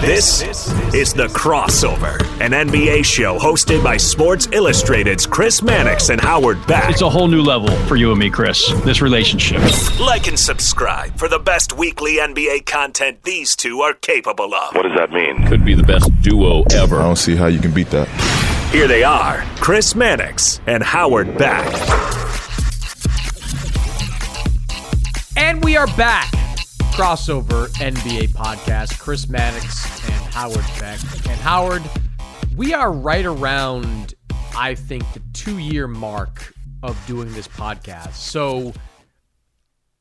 This is The Crossover, an NBA show hosted by Sports Illustrated's Chris Mannix and Howard Beck. It's a whole new level for you and me, Chris, this relationship. Like and subscribe for the best weekly NBA content these two are capable of. What does that mean? Could be the best duo ever. I don't see how you can beat that. Here they are, Chris Mannix and Howard Beck. And we are back. Crossover NBA podcast, Chris Mannix and Howard Beck. And Howard, we are right around, I think, the 2-year mark of doing this podcast. So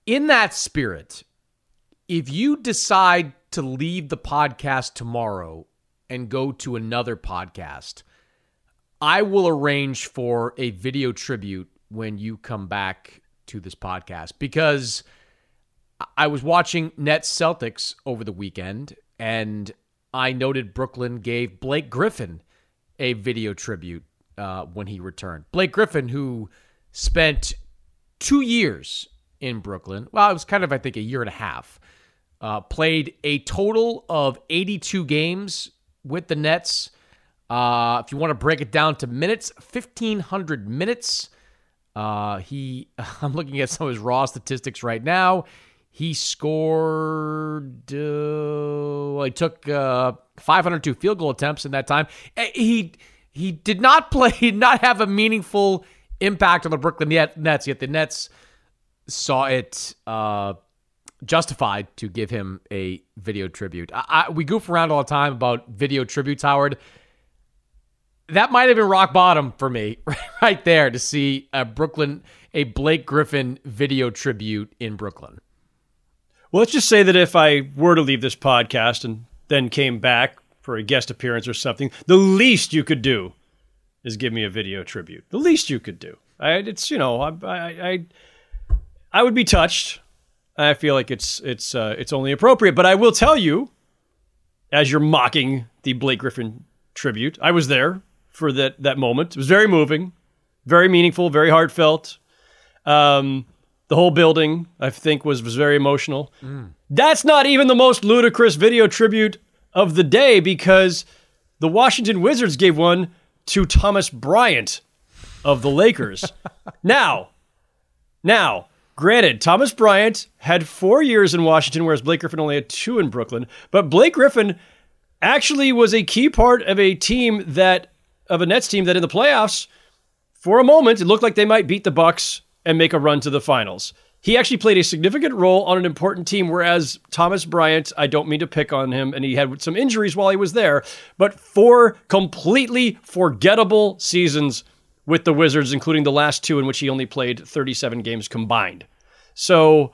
in that spirit, if you decide to leave the podcast tomorrow and go to another podcast, I will arrange for a video tribute when you come back to this podcast, because I was watching Nets Celtics over the weekend, and I noted Brooklyn gave Blake Griffin a video tribute when he returned. Blake Griffin, who spent 2 years in Brooklyn, well, it was kind of, I think, a year and a half, played a total of 82 games with the Nets. If you want to break it down to minutes, 1,500 minutes. I'm looking at some of his raw statistics right now. He scored, he took 502 field goal attempts in that time. He did not play, did not have a meaningful impact on the Brooklyn Nets, yet the Nets saw it justified to give him a video tribute. We goof around all the time about video tributes, Howard. That might have been rock bottom for me right there, to see a Blake Griffin video tribute in Brooklyn. Well, let's just say that if I were to leave this podcast and then came back for a guest appearance or something, the least you could do is give me a video tribute. The least you could do. I would be touched. I feel like it's only appropriate. But I will tell you, as you're mocking the Blake Griffin tribute, I was there for that moment. It was very moving, very meaningful, very heartfelt. The whole building, I think, was very emotional. Mm. That's not even the most ludicrous video tribute of the day, because the Washington Wizards gave one to Thomas Bryant of the Lakers. Now, Granted, Thomas Bryant had 4 years in Washington, whereas Blake Griffin only had 2 in Brooklyn. But Blake Griffin actually was a key part of a team that, of a Nets team that in the playoffs, for a moment, it looked like they might beat the Bucks and make a run to the finals. He actually played a significant role on an important team, whereas Thomas Bryant, I don't mean to pick on him, and he had some injuries while he was there, but 4 completely forgettable seasons with the Wizards, including the last 2 in which he only played 37 games combined. So,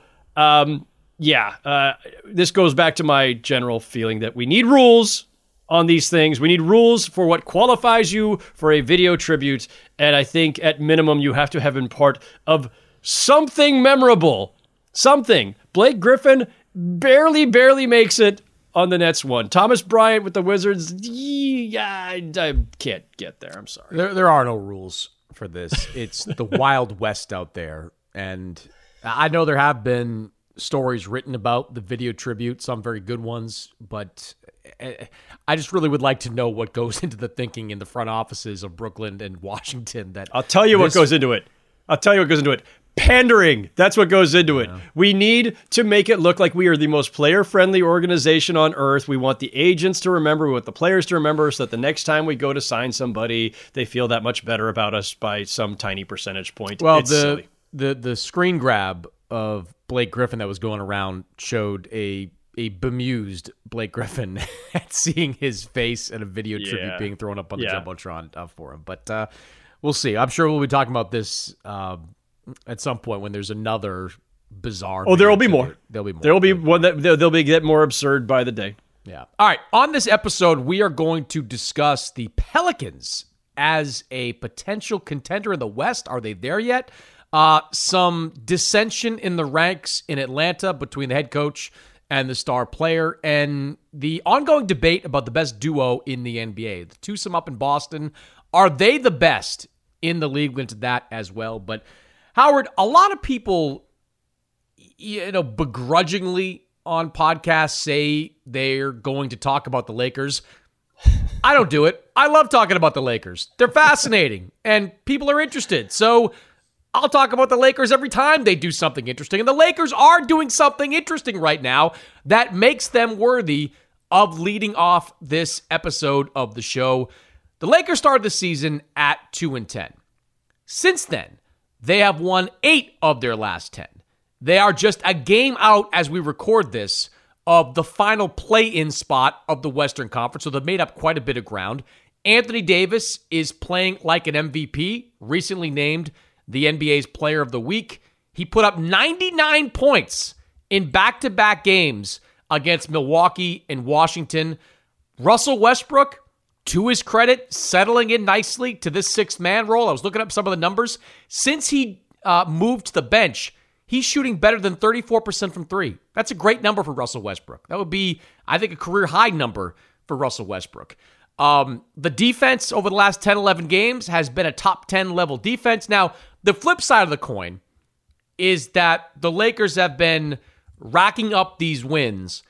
this goes back to my general feeling that we need rules on these things. We need rules for what qualifies you for a video tribute, and I think at minimum you have to have been part of something memorable. Something. Blake Griffin barely makes it on the Nets one. Thomas Bryant with the Wizards, I can't get there. I'm sorry. There are no rules for this. It's the Wild West out there. And I know there have been stories written about the video tribute, some very good ones, but I just really would like to know what goes into the thinking in the front offices of Brooklyn and Washington. I'll tell you what goes into it. Pandering. That's what goes into it. Yeah. We need to make it look like we are the most player-friendly organization on earth. We want the agents to remember. We want the players to remember so that the next time we go to sign somebody, they feel that much better about us by some tiny percentage point. Well, the screen grab of Blake Griffin that was going around showed a bemused Blake Griffin at seeing his face and a video tribute being thrown up on the Jumbotron for him. But we'll see. I'm sure we'll be talking about this at some point when there's another bizarre. Oh, there will be more. They'll be get more absurd by the day. Yeah. All right. On this episode, we are going to discuss the Pelicans as a potential contender in the West. Are they there yet? Some dissension in the ranks in Atlanta between the head coach and the star player, and the ongoing debate about the best duo in the NBA. The twosome up in Boston. Are they the best in the league? We'll get to that as well. But, Howard, a lot of people, begrudgingly on podcasts say they're going to talk about the Lakers. I don't do it. I love talking about the Lakers. They're fascinating, and people are interested. So I'll talk about the Lakers every time they do something interesting. And the Lakers are doing something interesting right now that makes them worthy of leading off this episode of the show. The Lakers started the season at 2-10. Since then, they have won 8 of their last 10. They are just a game out as we record this of the final play-in spot of the Western Conference, so they've made up quite a bit of ground. Anthony Davis is playing like an MVP, recently named the NBA's Player of the Week. He put up 99 points in back-to-back games against Milwaukee and Washington. Russell Westbrook, to his credit, settling in nicely to this sixth-man role. I was looking up some of the numbers. Since he moved to the bench, he's shooting better than 34% from three. That's a great number for Russell Westbrook. That would be, I think, a career-high number for Russell Westbrook. The defense over the last 10, 11 games has been a top 10 level defense. Now, the flip side of the coin is that the Lakers have been racking up these wins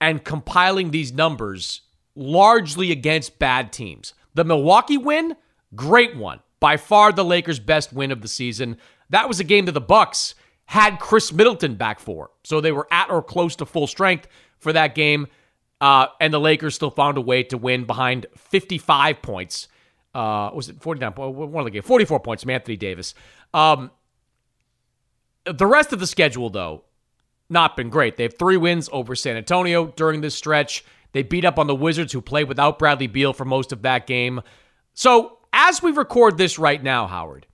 and compiling these numbers largely against bad teams. The Milwaukee win, great one. By far the Lakers' best win of the season. That was a game that the Bucks had Khris Middleton back for. So they were at or close to full strength for that game. And the Lakers still found a way to win behind 55 points. 44 points from Anthony Davis. The rest of the schedule, though, not been great. They have 3 wins over San Antonio during this stretch. They beat up on the Wizards, who played without Bradley Beal for most of that game. So, as we record this right now, Howard,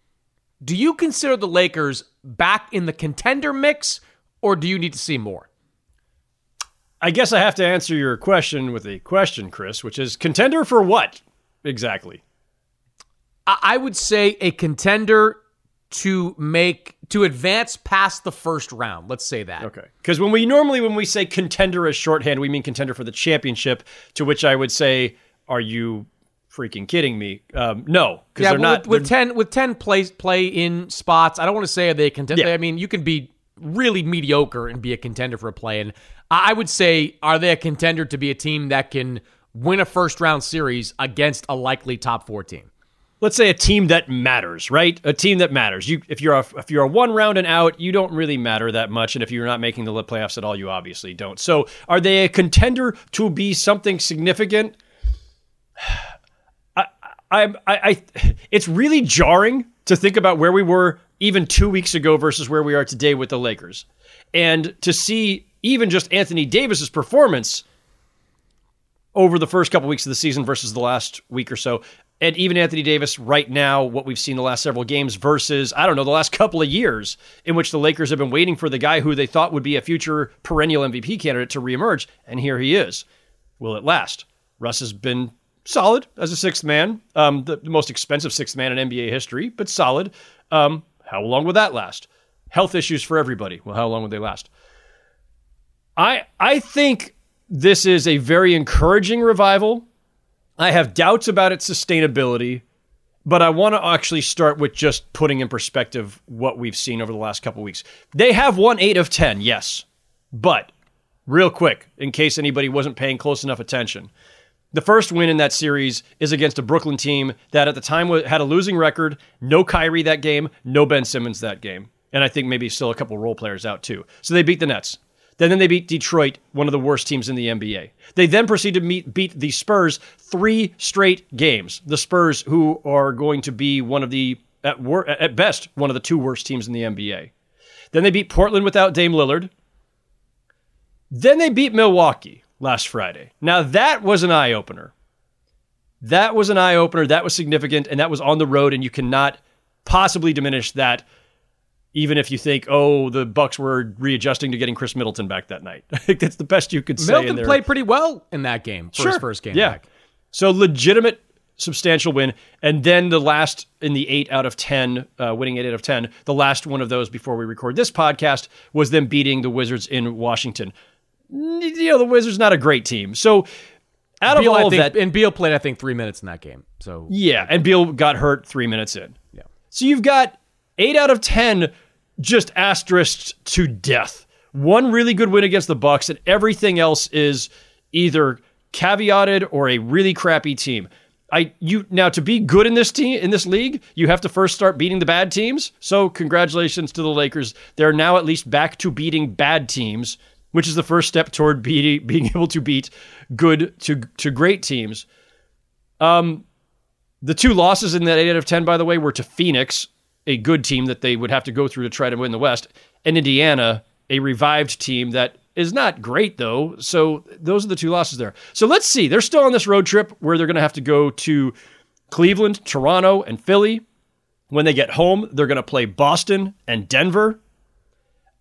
do you consider the Lakers back in the contender mix, or do you need to see more? I guess I have to answer your question with a question, Chris, which is contender for what exactly? I would say a contender to advance past the first round. Let's say that. Okay. Because when we say contender as shorthand, we mean contender for the championship, to which I would say, are you freaking kidding me? No. Because they're not. With 10 play-in spots, I don't want to say are they a contender. Yeah. I mean, you can be really mediocre and be a contender for a play-in. I would say, are they a contender to be a team that can win a first-round series against a likely top 4 team? let's say a team that matters, right? A team that matters. If you're a one round and out, you don't really matter that much. And if you're not making the playoffs at all, you obviously don't. So are they a contender to be something significant? It's really jarring to think about where we were even 2 weeks ago versus where we are today with the Lakers. And to see even just Anthony Davis's performance over the first couple weeks of the season versus the last week or so. And even Anthony Davis right now, what we've seen the last several games versus, I don't know, the last couple of years in which the Lakers have been waiting for the guy who they thought would be a future perennial MVP candidate to reemerge. And here he is. Will it last? Russ has been solid as a sixth man, the most expensive sixth man in NBA history, but solid. How long will that last? Health issues for everybody. Well, how long would they last? I think this is a very encouraging revival. I have doubts about its sustainability, but I want to actually start with just putting in perspective what we've seen over the last couple of weeks. They have won 8 of 10, yes. But real quick, in case anybody wasn't paying close enough attention, the first win in that series is against a Brooklyn team that at the time had a losing record, no Kyrie that game, no Ben Simmons that game. And I think maybe still a couple role players out too. So they beat the Nets. Then they beat Detroit, one of the worst teams in the NBA. They then proceed to beat the Spurs 3 straight games. The Spurs, who are going to be one of the, at best, one of the 2 worst teams in the NBA. Then they beat Portland without Dame Lillard. Then they beat Milwaukee last Friday. Now, that was an eye-opener. That was an eye-opener. That was significant, and that was on the road, and you cannot possibly diminish that. Even if you think, oh, the Bucks were readjusting to getting Khris Middleton back that night. I think that's the best you could say. Middleton played pretty well in that game, his first game back. So legitimate, substantial win. And then the last in the 8 out of 10, winning 8 out of 10, the last one of those before we record this podcast was them beating the Wizards in Washington. You know, the Wizards, not a great team. So out of all of that. And Beal played, I think, 3 minutes in that game. So yeah, and Beal got hurt 3 minutes in. Yeah. So you've got 8 out of 10 just asterisked to death. One really good win against the Bucks, and everything else is either caveated or a really crappy team. Now to be good in this team, in this league, you have to first start beating the bad teams. So congratulations to the Lakers. They're now at least back to beating bad teams, which is the first step toward being able to beat good to great teams. The 2 losses in that 8 out of 10, by the way, were to Phoenix, a good team that they would have to go through to try to win the West, and Indiana, a revived team that is not great, though. So those are the 2 losses there. So let's see. They're still on this road trip where they're going to have to go to Cleveland, Toronto, and Philly. When they get home, they're going to play Boston and Denver.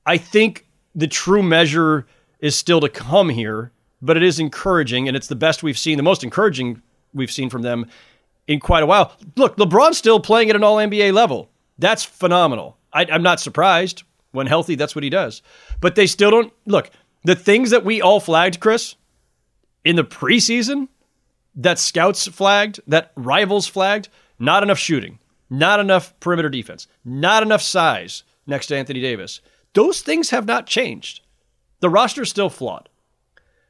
I think the true measure is still to come here, but it is encouraging, and it's the best we've seen, the most encouraging we've seen from them in quite a while. Look, LeBron's still playing at an all-NBA level. That's phenomenal. I'm not surprised. When healthy, that's what he does. But they still don't... Look, the things that we all flagged, Chris, in the preseason, that scouts flagged, that rivals flagged, not enough shooting, not enough perimeter defense, not enough size next to Anthony Davis. Those things have not changed. The roster's still flawed.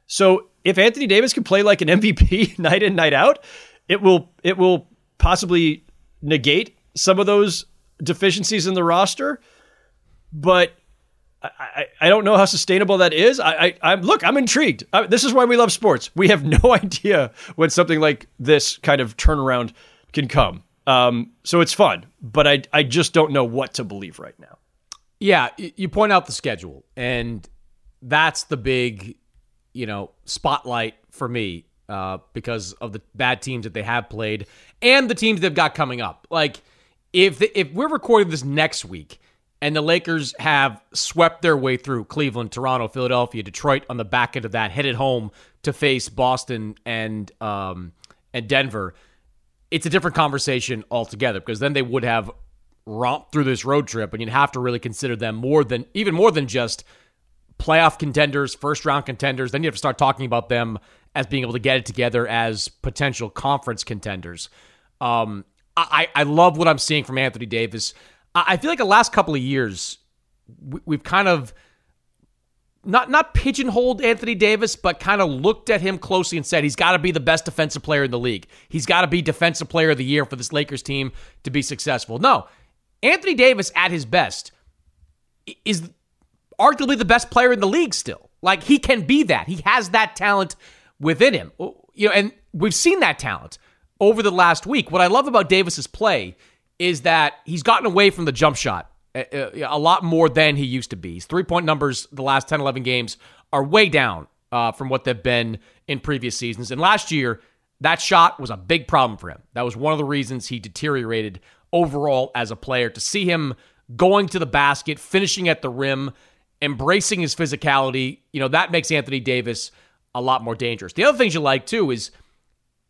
So if Anthony Davis can play like an MVP night in, night out, it will possibly negate some of those deficiencies in the roster, but I don't know how sustainable that is. I'm intrigued. This is why we love sports. We have no idea when something like this kind of turnaround can come. So it's fun, but I just don't know what to believe right now. Yeah, you point out the schedule, and that's the big, spotlight for me because of the bad teams that they have played and the teams they've got coming up. Like, If we're recording this next week and the Lakers have swept their way through Cleveland, Toronto, Philadelphia, Detroit on the back end of that, headed home to face Boston and Denver, it's a different conversation altogether because then they would have romped through this road trip, and you'd have to really consider them more than just playoff contenders, first round contenders. Then you have to start talking about them as being able to get it together as potential conference contenders. I love what I'm seeing from Anthony Davis. I feel like the last couple of years, we've kind of not pigeonholed Anthony Davis, but kind of looked at him closely and said, he's got to be the best defensive player in the league. He's got to be defensive player of the year for this Lakers team to be successful. No, Anthony Davis at his best is arguably the best player in the league still. Like, he can be that. He has that talent within him. You know, and we've seen that talent over the last week. What I love about Davis's play is that he's gotten away from the jump shot a lot more than he used to be. His three-point numbers the last 10, 11 games are way down from what they've been in previous seasons. And last year, that shot was a big problem for him. That was one of the reasons he deteriorated overall as a player. To see him going to the basket, finishing at the rim, embracing his physicality, you know, that makes Anthony Davis a lot more dangerous. The other things you like, too, is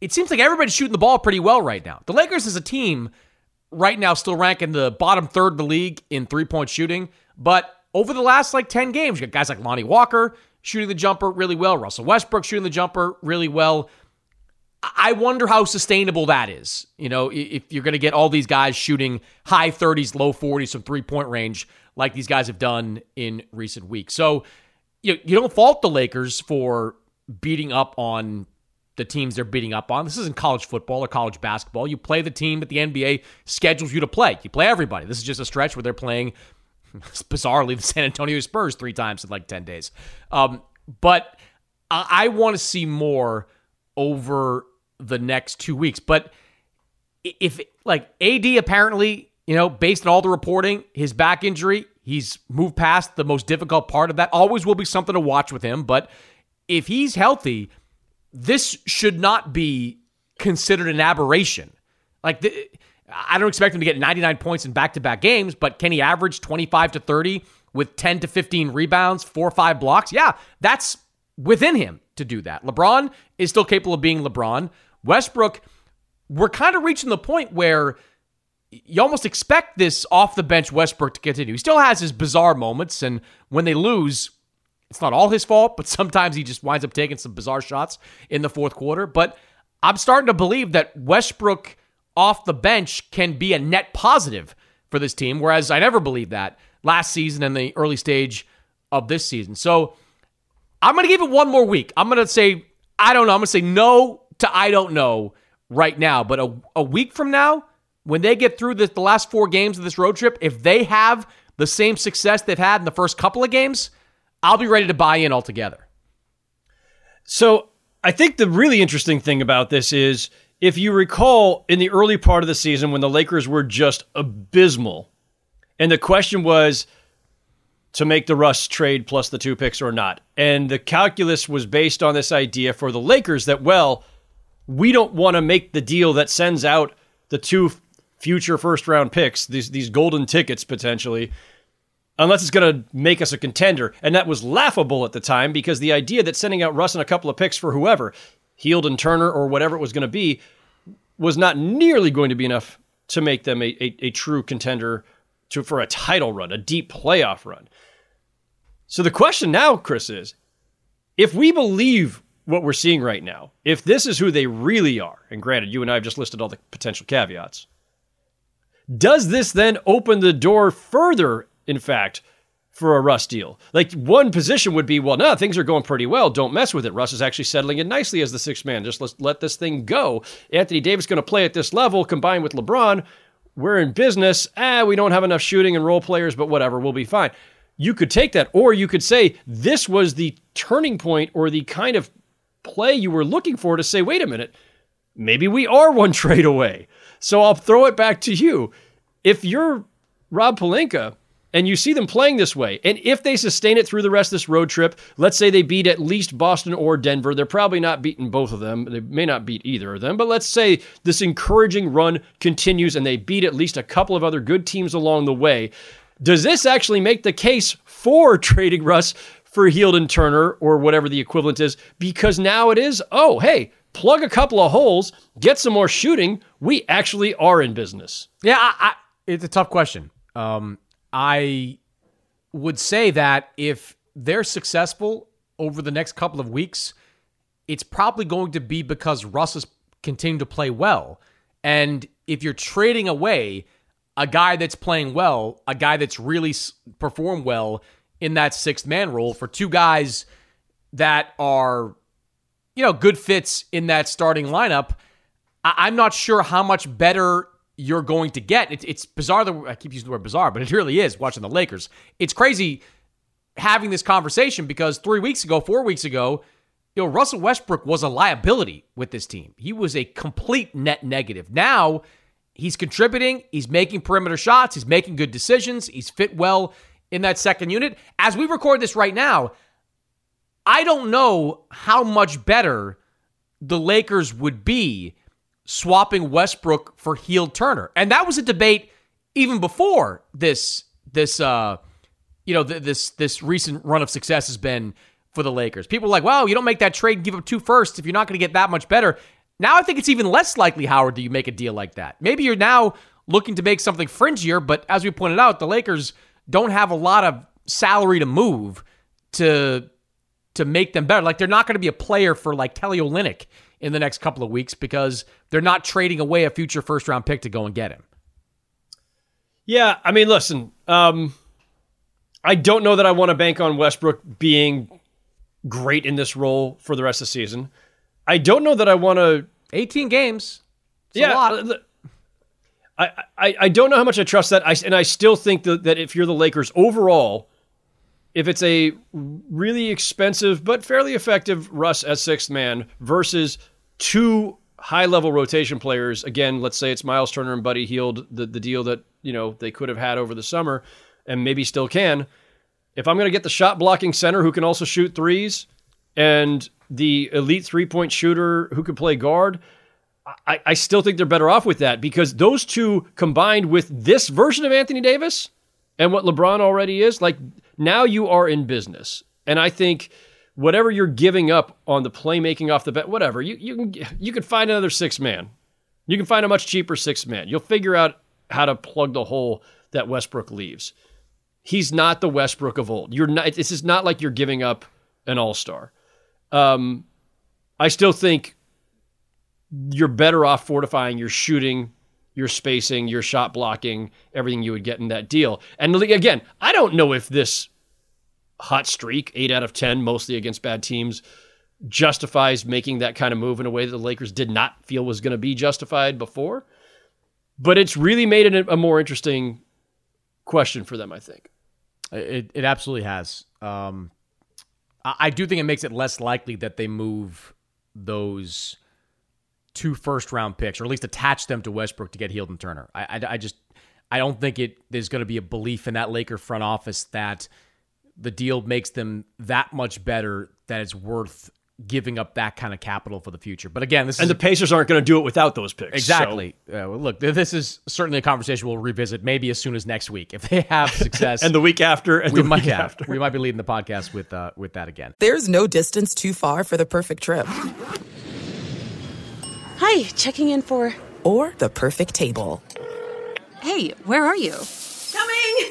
it seems like everybody's shooting the ball pretty well right now. The Lakers as a team right now still rank in the bottom third of the league in three-point shooting. But over the last, 10 games, you got guys like Lonnie Walker shooting the jumper really well, Russell Westbrook shooting the jumper really well. I wonder how sustainable that is. You know, if you're going to get all these guys shooting high 30s, low 40s from three-point range like these guys have done in recent weeks. So, you don't fault the Lakers for beating up on the teams they're beating up on. This isn't college football or college basketball. You play the team that the NBA schedules you to play. You play everybody. This is just a stretch where they're playing, bizarrely, the San Antonio Spurs 3 times in 10 days. But I want to see more over the next 2 weeks. But if, AD apparently, based on all the reporting, his back injury, he's moved past the most difficult part of that. Always will be something to watch with him. But if he's healthy, this should not be considered an aberration. I don't expect him to get 99 points in back-to-back games, but can he average 25 to 30 with 10 to 15 rebounds, 4 or 5 blocks? Yeah, that's within him to do that. LeBron is still capable of being LeBron. Westbrook, we're kind of reaching the point where you almost expect this off-the-bench Westbrook to continue. He still has his bizarre moments, and when they lose, it's not all his fault, but sometimes he just winds up taking some bizarre shots in the fourth quarter. But I'm starting to believe that Westbrook off the bench can be a net positive for this team, whereas I never believed that last season and the early stage of this season. So I'm going to give it one more week. I'm going to say, I don't know. I'm going to say no to I don't know right now. But a week from now, when they get through the last 4 games of this road trip, if they have the same success they've had in the first couple of games, I'll be ready to buy in altogether. So I think the really interesting thing about this is, if you recall, in the early part of the season when the Lakers were just abysmal, and the question was to make the Russ trade plus the 2 picks or not. And the calculus was based on this idea for the Lakers that, well, we don't want to make the deal that sends out the 2 future first-round picks, these golden tickets potentially, unless it's going to make us a contender. And that was laughable at the time, because the idea that sending out Russ and a couple of picks for whoever, Hield and Turner or whatever it was going to be, was not nearly going to be enough to make them a true contender for a title run, a deep playoff run. So the question now, Chris, is, if we believe what we're seeing right now, if this is who they really are, and granted, you and I have just listed all the potential caveats, does this then open the door further, in fact, for a Russ deal? One position would be, well, no, things are going pretty well. Don't mess with it. Russ is actually settling in nicely as the 6th man. Just let this thing go. Anthony Davis going to play at this level combined with LeBron. We're in business. We don't have enough shooting and role players, but whatever, we'll be fine. You could take that, or you could say this was the turning point or the kind of play you were looking for to say, wait a minute, maybe we are 1 trade away. So I'll throw it back to you. If you're Rob Pelinka, and you see them playing this way, and if they sustain it through the rest of this road trip, let's say they beat at least Boston or Denver. They're probably not beating both of them. They may not beat either of them, but let's say this encouraging run continues and they beat at least a couple of other good teams along the way. Does this actually make the case for trading Russ for Hield and Turner or whatever the equivalent is? Because now it is, plug a couple of holes, get some more shooting. We actually are in business. Yeah, it's a tough question. I would say that if they're successful over the next couple of weeks, it's probably going to be because Russ has continued to play well. And if you're trading away a guy that's playing well, a guy that's really performed well, in that sixth man role for two guys that are, you know, good fits in that starting lineup. I'm not sure how much better you're going to get. It's bizarre that I keep using the word bizarre, but it really is watching the Lakers. It's crazy having this conversation because 4 weeks ago, you know, Russell Westbrook was a liability with this team. He was a complete net negative. Now he's contributing. He's making perimeter shots. He's making good decisions. He's fit well in that second unit. As we record this right now, I don't know how much better the Lakers would be swapping Westbrook for Heald Turner. And that was a debate even before this recent run of success has been for the Lakers. People are like, well, you don't make that trade and give up 2 firsts if you're not going to get that much better. Now I think it's even less likely, Howard, that you make a deal like that. Maybe you're now looking to make something fringier, but as we pointed out, the Lakers don't have a lot of salary to move to make them better. Like, they're not going to be a player for like Kelly Olynyk in the next couple of weeks because they're not trading away a future first-round pick to go and get him. Yeah, I mean, listen, I don't know that I want to bank on Westbrook being great in this role for the rest of the season. I don't know that I want to... 18 games. It's a lot. I don't know how much I trust that. I still think that if you're the Lakers overall, if it's a really expensive but fairly effective Russ as sixth man versus 2 high-level rotation players, again, let's say it's Myles Turner and Buddy Hield, the deal that, you know, they could have had over the summer and maybe still can. If I'm going to get the shot-blocking center who can also shoot threes and the elite three-point shooter who can play guard, I still think they're better off with that because those two combined with this version of Anthony Davis and what LeBron already is, like, now you are in business. And I think whatever you're giving up on the playmaking off the bat, whatever, you can find another sixth man. You can find a much cheaper sixth man. You'll figure out how to plug the hole that Westbrook leaves. He's not the Westbrook of old. You're not. This is not like you're giving up an all-star. I still think you're better off fortifying your shooting, your spacing, your shot blocking, everything you would get in that deal. And again, I don't know if this hot streak, 8 out of 10, mostly against bad teams, justifies making that kind of move in a way that the Lakers did not feel was going to be justified before. But it's really made it a more interesting question for them, I think. It absolutely has. I do think it makes it less likely that they move those 2 first-round picks, or at least attach them to Westbrook to get Hield and Turner. I don't think there's going to be a belief in that Laker front office that the deal makes them that much better, that it's worth giving up that kind of capital for the future. But again, the Pacers aren't going to do it without those picks. Exactly. So. Well, look, this is certainly a conversation we'll revisit maybe as soon as next week if they have success. And the week after. And we might be leading the podcast with that again. There's no distance too far for the perfect trip. Hi, checking in for... Or the perfect table. Hey, where are you? Coming!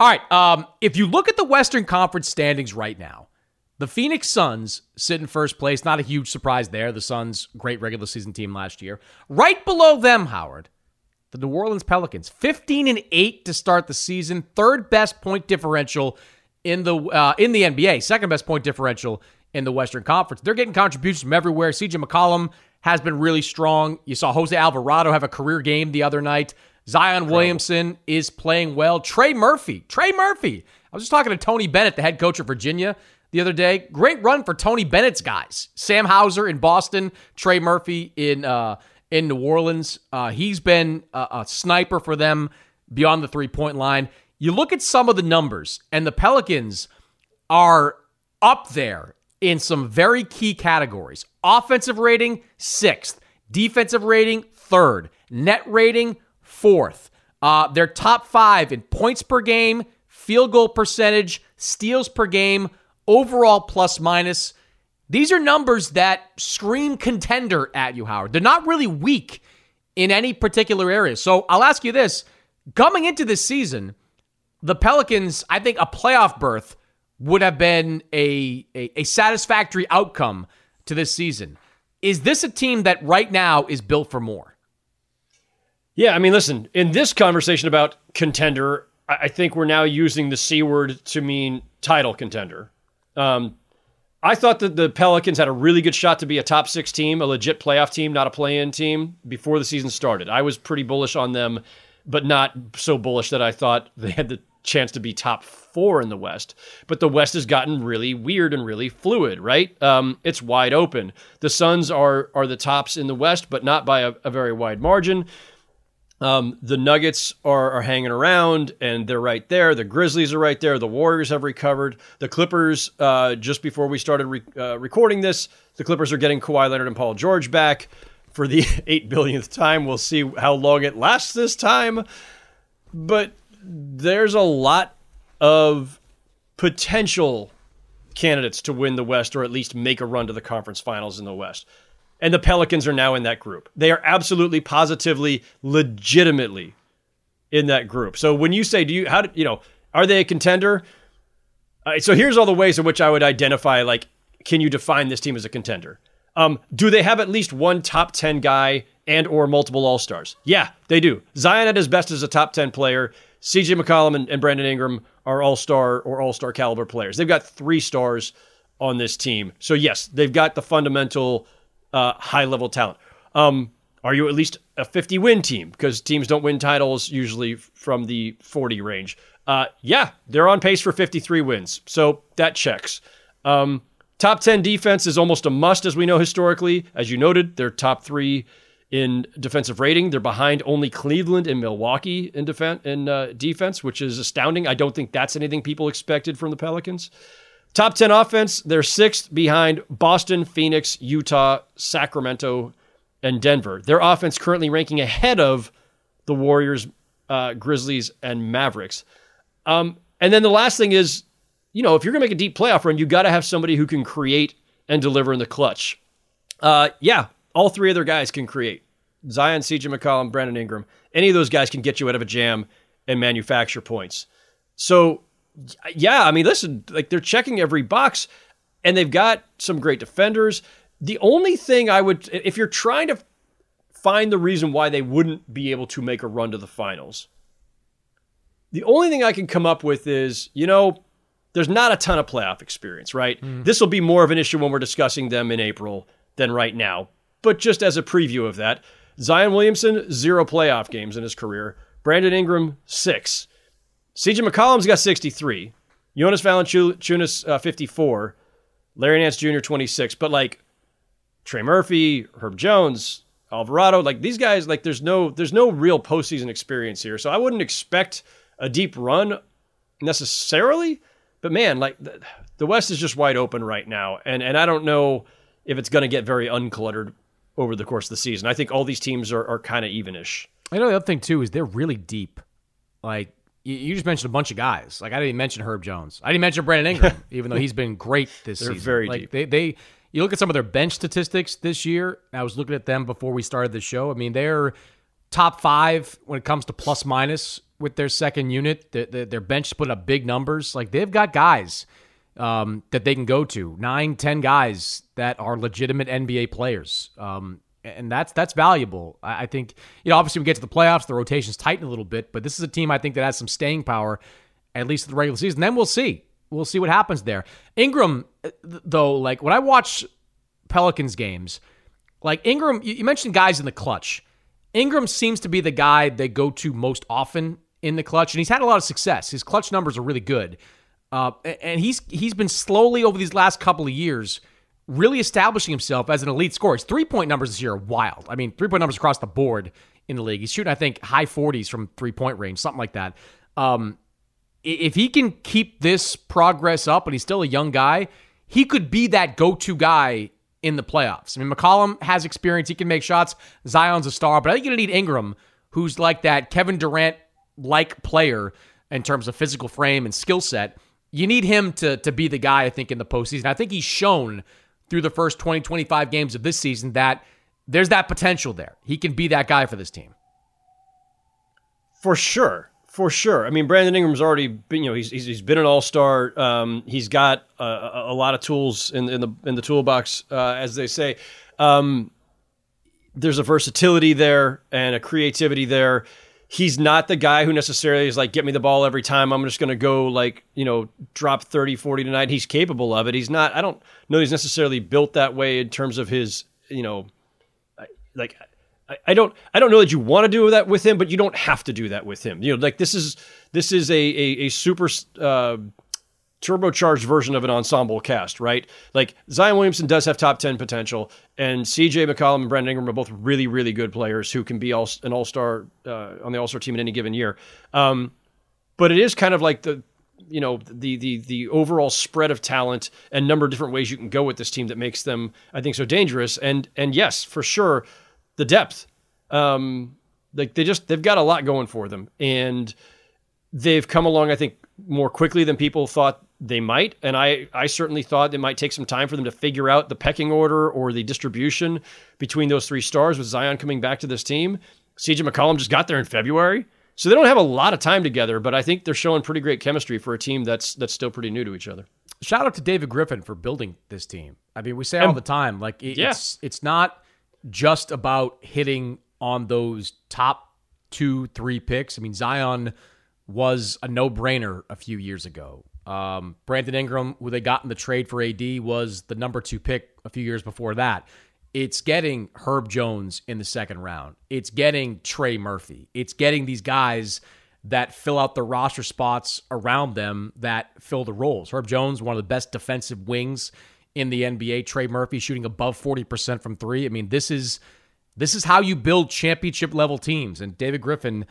All right, if you look at the Western Conference standings right now, the Phoenix Suns sit in first place. Not a huge surprise there. The Suns, great regular season team last year. Right below them, Howard, the New Orleans Pelicans, 15-8 to start the season. Third best point differential in the NBA. Second best point differential in the Western Conference. They're getting contributions from everywhere. CJ McCollum has been really strong. You saw Jose Alvarado have a career game the other night. Zion Williamson is playing well. Trey Murphy. I was just talking to Tony Bennett, the head coach of Virginia, the other day. Great run for Tony Bennett's guys. Sam Hauser in Boston. Trey Murphy in New Orleans. He's been a sniper for them beyond the three-point line. You look at some of the numbers, and the Pelicans are up there in some very key categories. Offensive rating, 6th. Defensive rating, 3rd. Net rating, 4th. They're top 5 in points per game, field goal percentage, steals per game, overall plus minus. These are numbers that scream contender at you, Howard. They're not really weak in any particular area. So I'll ask you this. Coming into this season, the Pelicans, I think a playoff berth would have been a satisfactory outcome to this season. Is this a team that right now is built for more? Yeah, I mean, listen, in this conversation about contender, I think we're now using the C word to mean title contender. I thought that the Pelicans had a really good shot to be a top 6 team, a legit playoff team, not a play-in team, before the season started. I was pretty bullish on them, but not so bullish that I thought they had the chance to be top 4 in the West. But the West has gotten really weird and really fluid, right? It's wide open. The Suns are the tops in the West, but not by a very wide margin. The Nuggets are hanging around, and they're right there. The Grizzlies are right there. The Warriors have recovered. The Clippers, just before we started recording this, the Clippers are getting Kawhi Leonard and Paul George back for the 8 billionth time. We'll see how long it lasts this time. But there's a lot of potential candidates to win the West or at least make a run to the conference finals in the West. And the Pelicans are now in that group. They are absolutely, positively, legitimately in that group. So when you say, are they a contender? So here's all the ways in which I would identify, can you define this team as a contender? Do they have at least one top 10 guy and or multiple all-stars? Yeah, they do. Zion at his best is a top 10 player. CJ McCollum and Brandon Ingram are all-star or all-star caliber players. They've got 3 stars on this team. So yes, they've got the fundamental high-level talent. Are you at least a 50-win team? Because teams don't win titles usually from the 40 range. Yeah, they're on pace for 53 wins, so that checks. Top 10 defense is almost a must, as we know historically. As you noted, they're top 3 in defensive rating. They're behind only Cleveland and Milwaukee in defense, which is astounding. I don't think that's anything people expected from the Pelicans. Top 10 offense, they're 6th behind Boston, Phoenix, Utah, Sacramento, and Denver. Their offense currently ranking ahead of the Warriors, Grizzlies, and Mavericks. And then the last thing is, if you're going to make a deep playoff run, you got to have somebody who can create and deliver in the clutch. Yeah, all 3 other guys can create. Zion, CJ McCollum, Brandon Ingram. Any of those guys can get you out of a jam and manufacture points. So, yeah, I mean, listen, they're checking every box, and they've got some great defenders. The only thing if you're trying to find the reason why they wouldn't be able to make a run to the finals, the only thing I can come up with is, there's not a ton of playoff experience, right? Mm. This will be more of an issue when we're discussing them in April than right now. But just as a preview of that, Zion Williamson, 0 playoff games in his career. Brandon Ingram, 6. CJ McCollum's got 63. Jonas Valanciunas, 54. Larry Nance Jr., 26. But, like, Trey Murphy, Herb Jones, Alvarado, like, these guys, like, there's no real postseason experience here. So I wouldn't expect a deep run necessarily. But, man, like, the West is just wide open right now. And I don't know if it's going to get very uncluttered over the course of the season. I think all these teams are kind of even-ish. I know the other thing, too, is they're really deep. Like, you just mentioned a bunch of guys. Like, I didn't even mention Herb Jones. I didn't mention Brandon Ingram, even though he's been great this season. They're very deep. They you look at some of their bench statistics this year. I was looking at them before we started the show. I mean, they're top 5 when it comes to plus-minus with their second unit. Their bench split up big numbers. Like, they've got guys that they can go to. 9, 10 guys that are legitimate NBA players. And that's valuable. I think, you know, obviously we get to the playoffs, the rotations tighten a little bit, but this is a team I think that has some staying power, at least in the regular season. Then we'll see. We'll see what happens there. Ingram, though, like when I watch Pelicans games, like Ingram, you mentioned guys in the clutch. Ingram seems to be the guy they go to most often in the clutch, and he's had a lot of success. His clutch numbers are really good. And he's been slowly over these last couple of years really establishing himself as an elite scorer. His three-point numbers this year are wild. I mean, three-point numbers across the board in the league. He's shooting, I think, high 40s from three-point range, something like that. If he can keep this progress up, and he's still a young guy, he could be that go-to guy in the playoffs. I mean, McCollum has experience. He can make shots. Zion's a star. But I think you're going to need Ingram, who's like that Kevin Durant-like player in terms of physical frame and skill set. You need him to be the guy, I think, in the postseason. I think he's shown through the first 20, 25 games of this season that there's that potential there. He can be that guy for this team. For sure. For sure. I mean, Brandon Ingram's already been, you know, he's been an all-star. He's got a lot of tools in the toolbox, as they say. There's a versatility there and a creativity there. He's not the guy who necessarily is like, get me the ball every time. I'm just going to go like, you know, drop 30, 40 tonight. He's capable of it. He's not, I don't know he's necessarily built that way in terms of his, you know, like, I don't know that you want to do that with him, but you don't have to do that with him. You know, like this is a super turbocharged version of an ensemble cast, right? Like Zion Williamson does have top 10 potential, and CJ McCollum and Brandon Ingram are both really, really good players who can be an all-star on the all-star team in any given year. But it is kind of like the overall spread of talent and number of different ways you can go with this team that makes them, I think, so dangerous. And yes, for sure, the depth. Like they've got a lot going for them, and they've come along, I think, more quickly than people thought they might. And I certainly thought it might take some time for them to figure out the pecking order or the distribution between those three stars with Zion coming back to this team. CJ McCollum just got there in February. So they don't have a lot of time together, but I think they're showing pretty great chemistry for a team that's still pretty new to each other. Shout out to David Griffin for building this team. I mean, we say all the time, like it's not just about hitting on those top 2, 3 picks. I mean, Zion was a no-brainer a few years ago. Brandon Ingram, who they got in the trade for AD, was the number 2 pick a few years before that. It's getting Herb Jones in the second round. It's getting Trey Murphy. It's getting these guys that fill out the roster spots around them that fill the roles. Herb Jones, one of the best defensive wings in the NBA. Trey Murphy shooting above 40% from 3. I mean, this is how you build championship-level teams, and David Griffin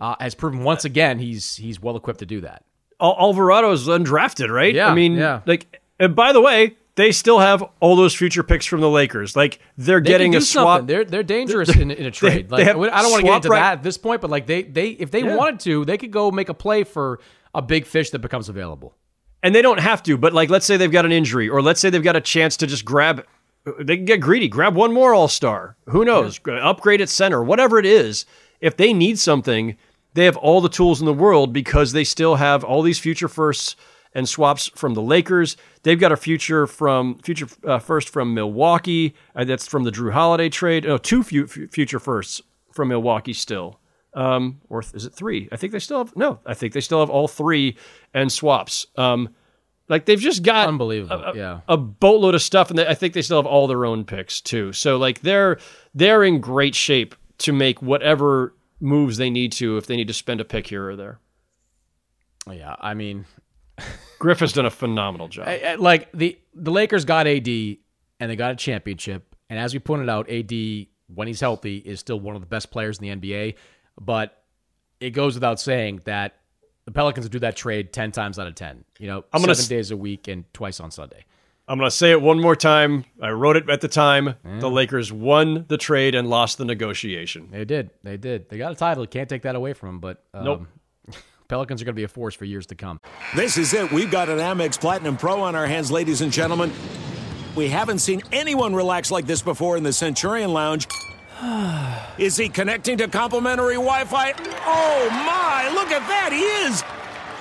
has proven once again he's well equipped to do that. Alvarado is undrafted, right? Yeah, I mean, like, and by the way, they still have all those future picks from the Lakers. Like, they getting a swap. Something. They're dangerous in a trade. Like, I don't want to get into that at this point, but like they if they wanted to, they could go make a play for a big fish that becomes available. And they don't have to, but like, let's say they've got an injury, or let's say they've got a chance to just grab. They can get greedy, grab one more All-Star. Who knows? Yeah. Upgrade at center, whatever it is. If they need something, they have all the tools in the world because they still have all these future firsts and swaps from the Lakers. They've got a future first from Milwaukee. That's from the Drew Holiday trade. Oh, 2 future firsts from Milwaukee still. Or is it 3? I think they still have all 3 and swaps. Like they've just got unbelievable, a boatload of stuff, and I think they still have all their own picks too. So like they're in great shape to make whatever moves they need to if they need to spend a pick here or there. Yeah, I mean, Griff has done a phenomenal job. Like the Lakers got AD and they got a championship. And as we pointed out, AD, when he's healthy, is still one of the best players in the NBA. But it goes without saying that the Pelicans do that trade 10 times out of 10. You know, 7 days a week and twice on Sunday. I'm going to say it one more time. I wrote it at the time. Yeah. The Lakers won the trade and lost the negotiation. They did. They got a title. Can't take that away from them. But nope. Pelicans are going to be a force for years to come. This is it. We've got an Amex Platinum Pro on our hands, ladies and gentlemen. We haven't seen anyone relax like this before in the Centurion Lounge. Is he connecting to complimentary Wi-Fi? Oh, my. Look at that. He is.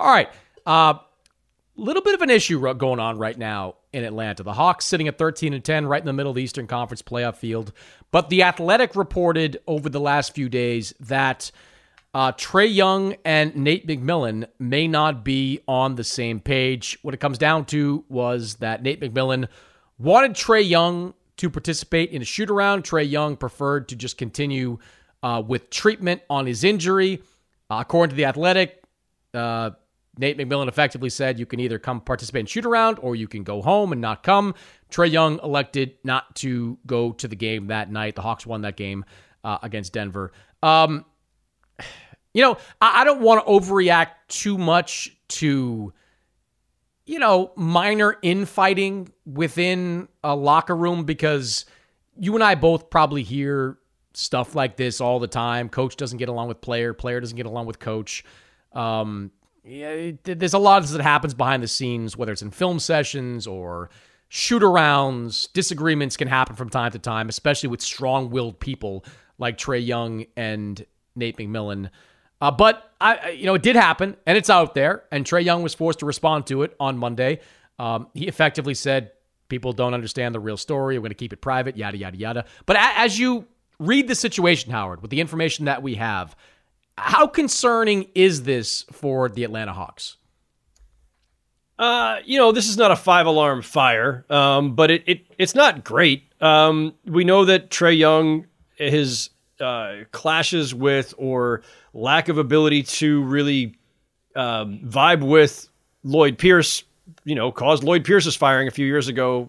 All right, little bit of an issue going on right now in Atlanta. The Hawks sitting at 13-10, right in the middle of the Eastern Conference playoff field. But The Athletic reported over the last few days that Trae Young and Nate McMillan may not be on the same page. What it comes down to was that Nate McMillan wanted Trae Young to participate in a shoot-around. Trae Young preferred to just continue with treatment on his injury. According to The Athletic, Nate McMillan effectively said, you can either come participate in shoot-around or you can go home and not come. Trae Young elected not to go to the game that night. The Hawks won that game against Denver. I don't want to overreact too much to, minor infighting within a locker room, because you and I both probably hear stuff like this all the time. Coach doesn't get along with player. Player doesn't get along with coach. There's a lot that happens behind the scenes, whether it's in film sessions or shoot-arounds. Disagreements can happen from time to time, especially with strong-willed people like Trae Young and Nate McMillan. But it did happen, and it's out there, and Trae Young was forced to respond to it on Monday. He effectively said, people don't understand the real story. We're going to keep it private, yada, yada, yada. But as you read the situation, Howard, with the information that we have, how concerning is this for the Atlanta Hawks? This is not a five-alarm fire, but it's not great. We know that Trae Young, his clashes with or lack of ability to really vibe with Lloyd Pierce, caused Lloyd Pierce's firing a few years ago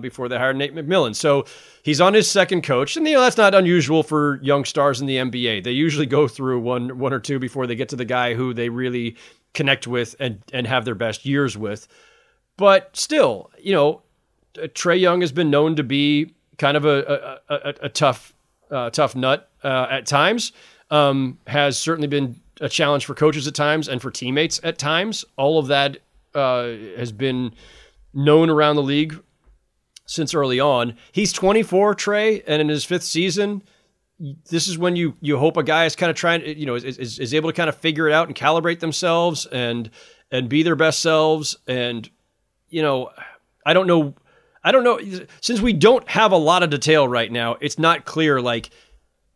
before they hired Nate McMillan. So he's on his second coach. And, you know, that's not unusual for young stars in the NBA. They usually go through one or two before they get to the guy who they really connect with and have their best years with. But still, you know, Trae Young has been known to be kind of a tough nut at times, has certainly been a challenge for coaches at times and for teammates at times. All of that has been known around the league since early on. He's 24, Trey, and in his fifth season, this is when you hope a guy is kind of trying, you know, is able to kind of figure it out and calibrate themselves and be their best selves. And, you know, I don't know. Since we don't have a lot of detail right now, it's not clear, like,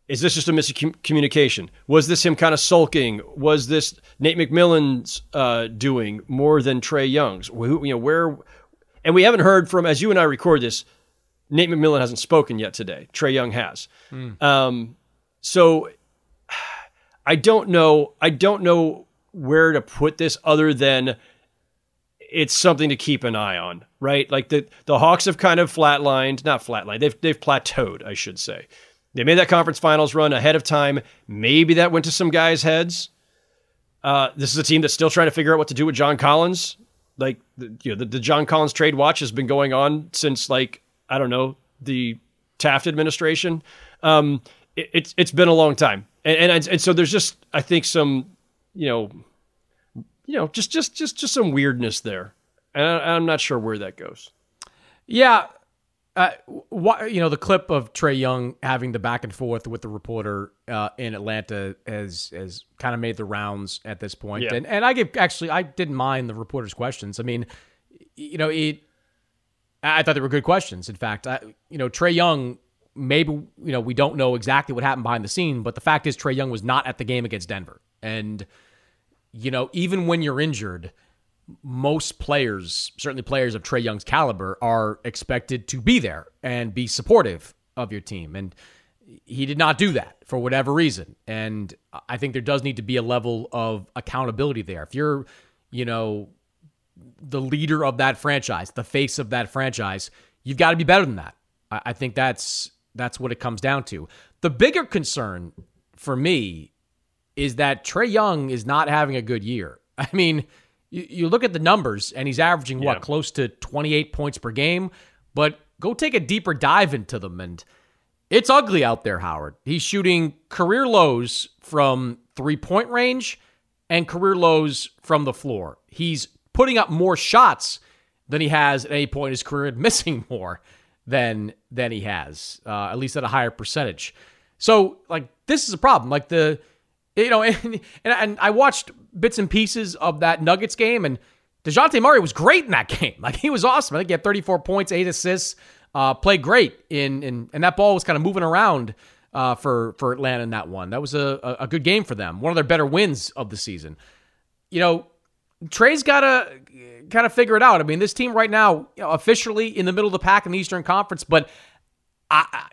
is this just a miscommunication? Was this him kind of sulking? Was this Nate McMillan's doing more than Trae Young's? You know, where? And we haven't heard from, as you and I record this, Nate McMillan hasn't spoken yet today. Trae Young has. So I don't know. I don't know where to put this other than it's something to keep an eye on, right? Like the Hawks have kind of flatlined, not flatlined. They've plateaued, I should say. They made that conference finals run ahead of time. Maybe that went to some guys' heads. This is a team that's still trying to figure out what to do with John Collins. Like, the John Collins trade watch has been going on since, like, I don't know, the Taft administration. It's been a long time, and so there's just, I think, some just some weirdness there, and I'm not sure where that goes. Yeah. The clip of Trae Young having the back and forth with the reporter in Atlanta has kind of made the rounds at this point. Yeah. And I didn't mind the reporter's questions. I mean, I thought they were good questions. In fact, Trae Young, maybe, we don't know exactly what happened behind the scene, but the fact is Trae Young was not at the game against Denver. And, even when you're injured, most players, certainly players of Trae Young's caliber, are expected to be there and be supportive of your team. And he did not do that for whatever reason. And I think there does need to be a level of accountability there. If you're, the leader of that franchise, the face of that franchise, you've got to be better than that. I think that's what it comes down to. The bigger concern for me is that Trae Young is not having a good year. I mean, you look at the numbers, and he's averaging, close to 28 points per game, but go take a deeper dive into them, and it's ugly out there, Howard. He's shooting career lows from three-point range and career lows from the floor. He's putting up more shots than he has at any point in his career and missing more than he has, at least at a higher percentage. So, like, this is a problem. Like, and I watched bits and pieces of that Nuggets game, and DeJounte Murray was great in that game. Like, he was awesome. I think he had 34 points, 8 assists, played great. And that ball was kind of moving around for Atlanta in that one. That was a good game for them. One of their better wins of the season. Trey's got to kind of figure it out. I mean, this team right now, officially in the middle of the pack in the Eastern Conference, but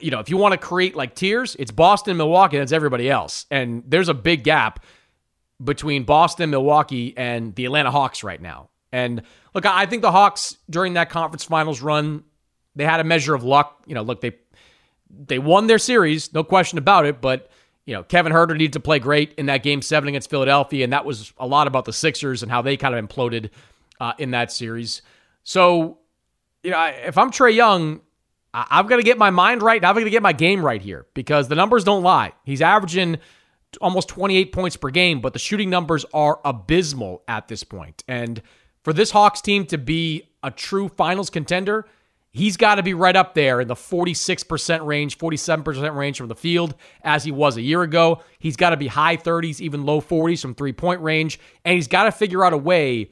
if you want to create like tiers, it's Boston, Milwaukee, and it's everybody else. And there's a big gap between Boston, Milwaukee, and the Atlanta Hawks right now. And look, I think the Hawks during that conference finals run, they had a measure of luck. They won their series, no question about it. But, Kevin Huerter needed to play great in that game 7 against Philadelphia. And that was a lot about the Sixers and how they kind of imploded in that series. So, if I'm Trae Young, I've got to get my mind right. I've got to get my game right here because the numbers don't lie. He's averaging almost 28 points per game, but the shooting numbers are abysmal at this point. And for this Hawks team to be a true finals contender, he's got to be right up there in the 46% range, 47% range from the field as he was a year ago. He's got to be high 30s, even low 40s from three-point range. And he's got to figure out a way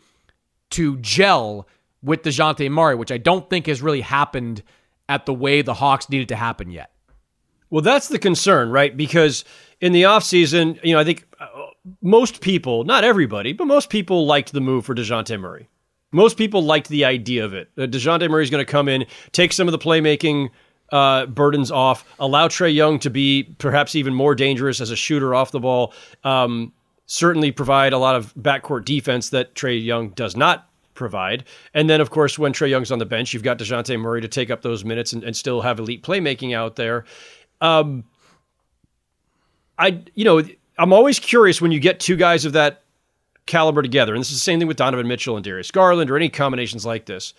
to gel with DeJounte Murray, which I don't think has really happened at the way the Hawks needed to happen yet. Well, that's the concern, right? Because in the offseason, I think most people, not everybody, but most people liked the move for DeJounte Murray. Most people liked the idea of it. DeJounte Murray's going to come in, take some of the playmaking burdens off, allow Trae Young to be perhaps even more dangerous as a shooter off the ball, certainly provide a lot of backcourt defense that Trae Young does not provide. And then, of course, when Trae Young's on the bench, you've got DeJounte Murray to take up those minutes and still have elite playmaking out there. I'm always curious when you get two guys of that caliber together, and this is the same thing with Donovan Mitchell and Darius Garland or any combinations like this.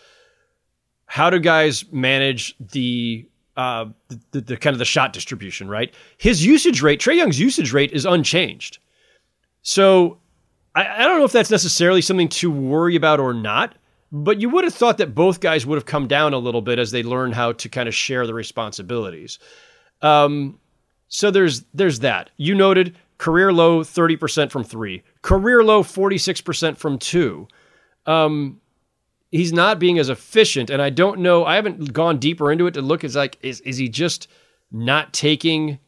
How do guys manage the kind of the shot distribution, right? His usage rate, Trae Young's usage rate, is unchanged. So I don't know if that's necessarily something to worry about or not, but you would have thought that both guys would have come down a little bit as they learn how to kind of share the responsibilities. So there's that. You noted career low 30% from three, career low 46% from two. He's not being as efficient, and I don't know. I haven't gone deeper into it to look. It's like, is he just not taking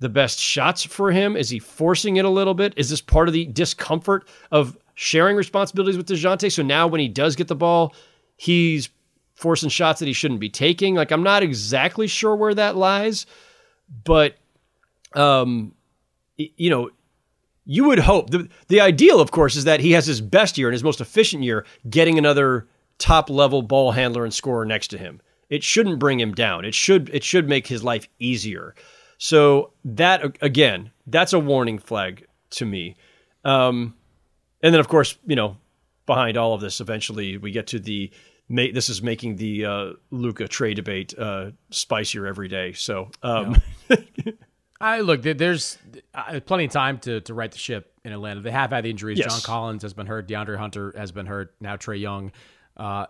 the best shots for him? Is he forcing it a little bit? Is this part of the discomfort of sharing responsibilities with DeJounte? So now when he does get the ball, he's forcing shots that he shouldn't be taking. Like, I'm not exactly sure where that lies, but you would hope the ideal, of course, is that he has his best year and his most efficient year getting another top-level ball handler and scorer next to him. It shouldn't bring him down. It should make his life easier. So that, again, that's a warning flag to me. And then, of course, behind all of this, eventually we get to this is making the Luka Trae debate spicier every day. So there's plenty of time to right the ship in Atlanta. They have had the injuries. Yes. John Collins has been hurt. DeAndre Hunter has been hurt. Now Trae Young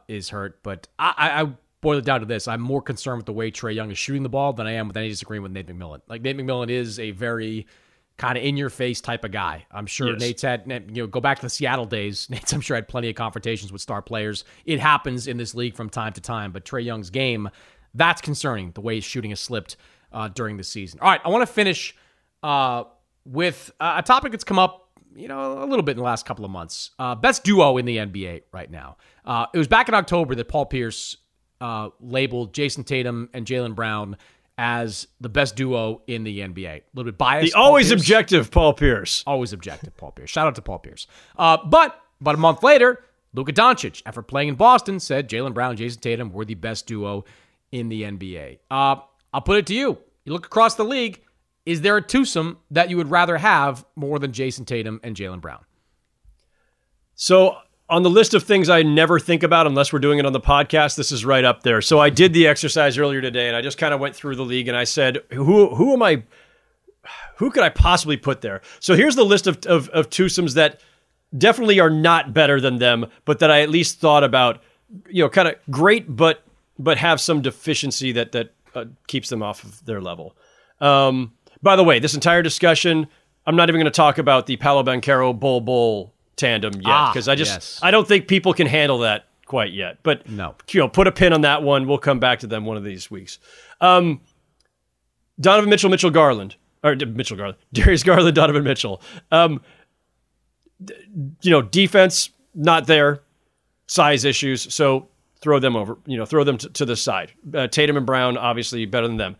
is hurt. But I boil it down to this. I'm more concerned with the way Trae Young is shooting the ball than I am with any disagreement with Nate McMillan. Like, Nate McMillan is a very kind of in-your-face type of guy. I'm sure yes. Nate's had, go back to the Seattle days. Nate's, I'm sure, had plenty of confrontations with star players. It happens in this league from time to time. But Trae Young's game, that's concerning, the way his shooting has slipped during the season. All right, I want to finish with a topic that's come up a little bit in the last couple of months. Best duo in the NBA right now. It was back in October that Paul Pierce labeled Jason Tatum and Jalen Brown as the best duo in the NBA. A little bit biased. Always objective, Paul Pierce. Shout out to Paul Pierce. But about a month later, Luka Doncic, after playing in Boston, said Jalen Brown and Jason Tatum were the best duo in the NBA. I'll put it to you. You look across the league, is there a twosome that you would rather have more than Jason Tatum and Jalen Brown? So on the list of things I never think about unless we're doing it on the podcast, this is right up there. So I did the exercise earlier today, and I just kind of went through the league, and I said, who could I possibly put there? So here's the list of twosomes that definitely are not better than them, but that I at least thought about, kind of great, but have some deficiency that keeps them off of their level. By the way, this entire discussion, I'm not even going to talk about the Paolo Banchero Bull tandem yet, because I don't think people can handle that quite yet. But no, put a pin on that one. We'll come back to them one of these weeks. Donovan Mitchell, Darius Garland, Donovan Mitchell. Defense not there, size issues. So throw them over. Throw them to the side. Tatum and Brown obviously better than them.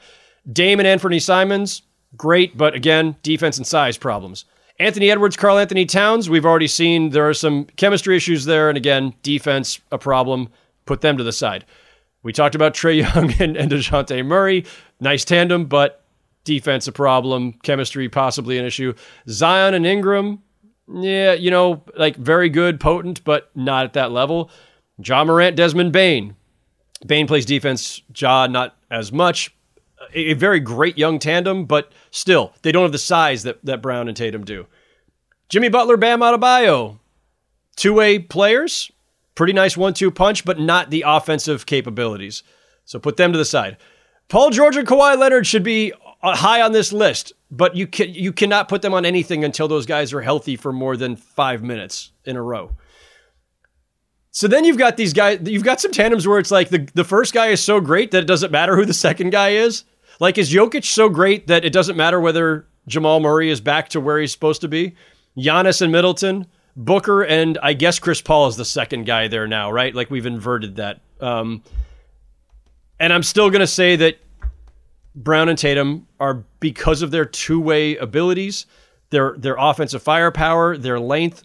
Dame and Anfernee Simons, great, but again, defense and size problems. Anthony Edwards, Karl Anthony Towns, we've already seen there are some chemistry issues there, and again, defense, a problem, put them to the side. We talked about Trae Young and DeJounte Murray, nice tandem, but defense, a problem, chemistry, possibly an issue. Zion and Ingram, very good, potent, but not at that level. Ja Morant, Desmond Bane. Bane plays defense, Ja not as much. A very great young tandem, but still, they don't have the size that Brown and Tatum do. Jimmy Butler, Bam Adebayo. Two-way players, pretty nice 1-2 punch, but not the offensive capabilities. So put them to the side. Paul George and Kawhi Leonard should be high on this list, but you cannot put them on anything until those guys are healthy for more than 5 minutes in a row. So then you've got these guys, you've got some tandems where it's like the first guy is so great that it doesn't matter who the second guy is. Like, is Jokic so great that it doesn't matter whether Jamal Murray is back to where he's supposed to be? Giannis and Middleton, Booker, and I guess Chris Paul is the second guy there now, right? Like, we've inverted that. And I'm still going to say that Brown and Tatum are, because of their two-way abilities, their offensive firepower, their length,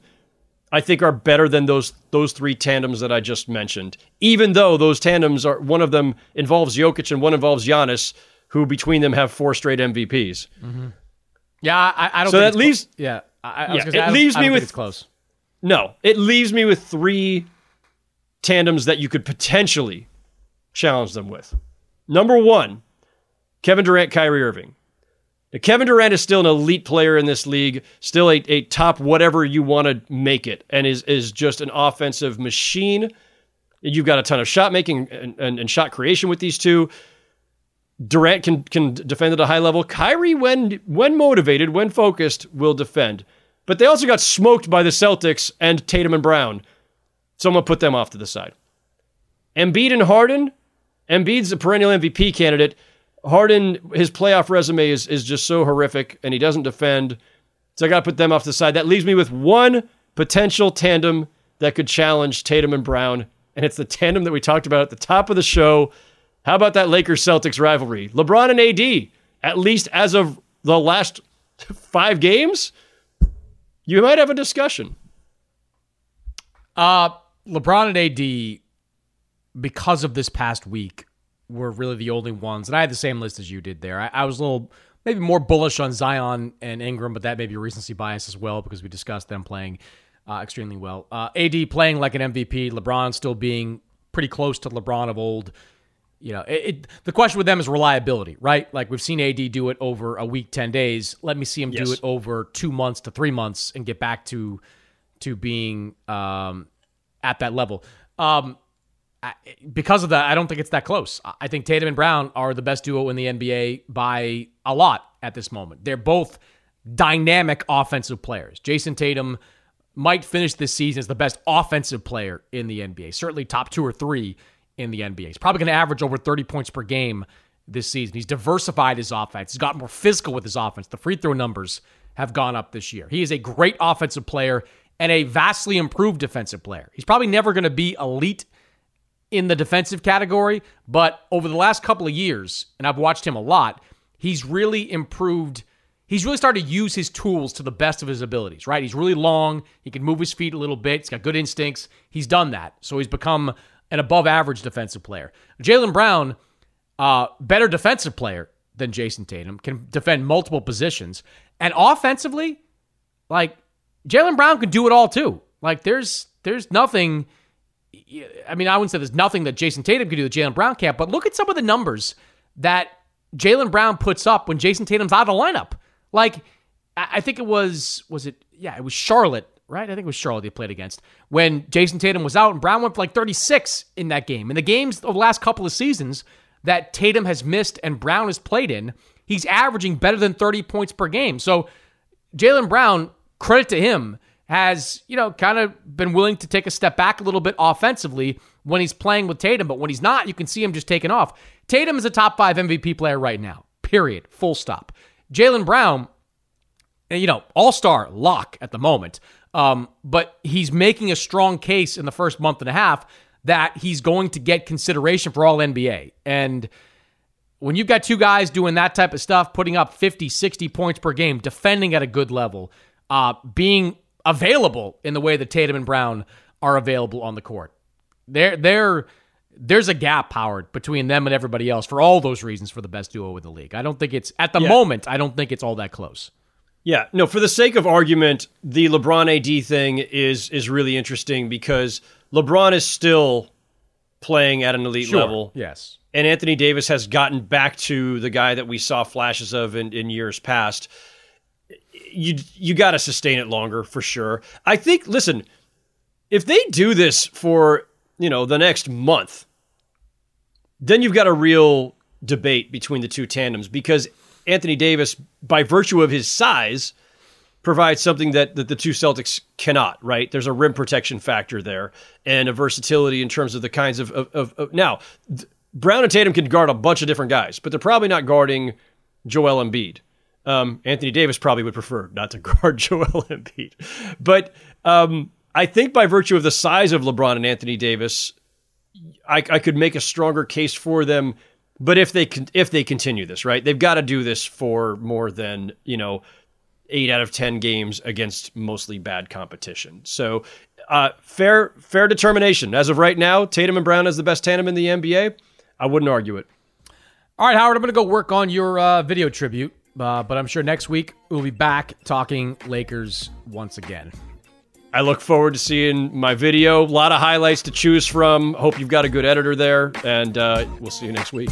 I think are better than those three tandems that I just mentioned, even though those tandems are, one of them involves Jokic and one involves Giannis, who between them have four straight MVPs. Mm-hmm. Yeah, I don't so think that leaves close. Yeah, I was yeah, say, it I leaves me with close. No, it leaves me with three tandems that you could potentially challenge them with. Number one, Kevin Durant, Kyrie Irving. Now, Kevin Durant is still an elite player in this league, still a top whatever you want to make it, and is just an offensive machine. You've got a ton of shot making and shot creation with these two. Durant can defend at a high level. Kyrie, when motivated, when focused, will defend. But they also got smoked by the Celtics and Tatum and Brown. So I'm going to put them off to the side. Embiid and Harden. Embiid's a perennial MVP candidate. Harden, his playoff resume is just so horrific, and he doesn't defend. So I got to put them off to the side. That leaves me with one potential tandem that could challenge Tatum and Brown, and it's the tandem that we talked about at the top of the show. How about that Lakers-Celtics rivalry? LeBron and AD, at least as of the last 5 games, you might have a discussion. LeBron and AD, because of this past week, were really the only ones. And I had the same list as you did there. I was a little, maybe more bullish on Zion and Ingram, but that may be recency bias as well because we discussed them playing extremely well. AD playing like an MVP, LeBron still being pretty close to LeBron of old. You know, the question with them is reliability, right? Like, we've seen AD do it over a week, 10 days. Let me see him do it over 2 months to 3 months and get back to being at that level. Because of that, I don't think it's that close. I think Tatum and Brown are the best duo in the NBA by a lot at this moment. They're both dynamic offensive players. Jason Tatum might finish this season as the best offensive player in the NBA, certainly top 2 or 3 in the NBA. He's probably going to average over 30 points per game this season. He's diversified his offense. He's gotten more physical with his offense. The free throw numbers have gone up this year. He is a great offensive player and a vastly improved defensive player. He's probably never going to be elite in the defensive category, but over the last couple of years, and I've watched him a lot, he's really improved. He's really started to use his tools to the best of his abilities, right? He's really long. He can move his feet a little bit. He's got good instincts. He's done that. So he's become an above-average defensive player. Jalen Brown, better defensive player than Jason Tatum, can defend multiple positions. And offensively, like, Jalen Brown can do it all too. Like, there's nothing, I mean, I wouldn't say there's nothing that Jason Tatum could do that Jalen Brown can't, but look at some of the numbers that Jalen Brown puts up when Jason Tatum's out of the lineup. Like, I think it was Charlotte, right? I think it was Charlotte they played against when Jason Tatum was out and Brown went for like 36 in that game. In the games of the last couple of seasons that Tatum has missed and Brown has played in, he's averaging better than 30 points per game. So Jalen Brown, credit to him, has, you know, kind of been willing to take a step back a little bit offensively when he's playing with Tatum, but when he's not, you can see him just taking off. Tatum is a top 5 MVP player right now, period, full stop. Jalen Brown, you know, all-star lock at the moment. But he's making a strong case in the first month and a half that he's going to get consideration for all NBA. And when you've got two guys doing that type of stuff, putting up 50, 60 points per game, defending at a good level, being available in the way that Tatum and Brown are available on the court, there's a gap, Howard, between them and everybody else for all those reasons for the best duo in the league. I don't think it's, at the moment, I don't think it's all that close. Yeah, no, for the sake of argument, the LeBron AD thing is really interesting because LeBron is still playing at an elite level. Yes. And Anthony Davis has gotten back to the guy that we saw flashes of in years past. You got to sustain it longer for sure. I think, listen, if they do this for, you know, the next month, then you've got a real debate between the two tandems because Anthony Davis, by virtue of his size, provides something that the two Celtics cannot, right? There's a rim protection factor there and a versatility in terms of the kinds of now, Brown and Tatum can guard a bunch of different guys, but they're probably not guarding Joel Embiid. Anthony Davis probably would prefer not to guard Joel Embiid. But I think by virtue of the size of LeBron and Anthony Davis, I could make a stronger case for them. But if they continue this, right, they've got to do this for more than, you know, 8 out of 10 games against mostly bad competition. So fair determination. As of right now, Tatum and Brown is the best tandem in the NBA. I wouldn't argue it. All right, Howard, I'm going to go work on your video tribute, but I'm sure next week we'll be back talking Lakers once again. I look forward to seeing my video. A lot of highlights to choose from. Hope you've got a good editor there, and we'll see you next week.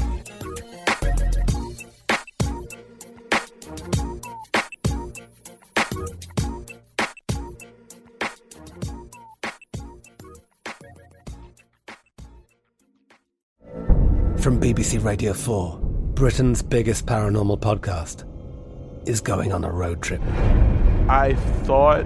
From BBC Radio 4, Britain's biggest paranormal podcast is going on a road trip. I thought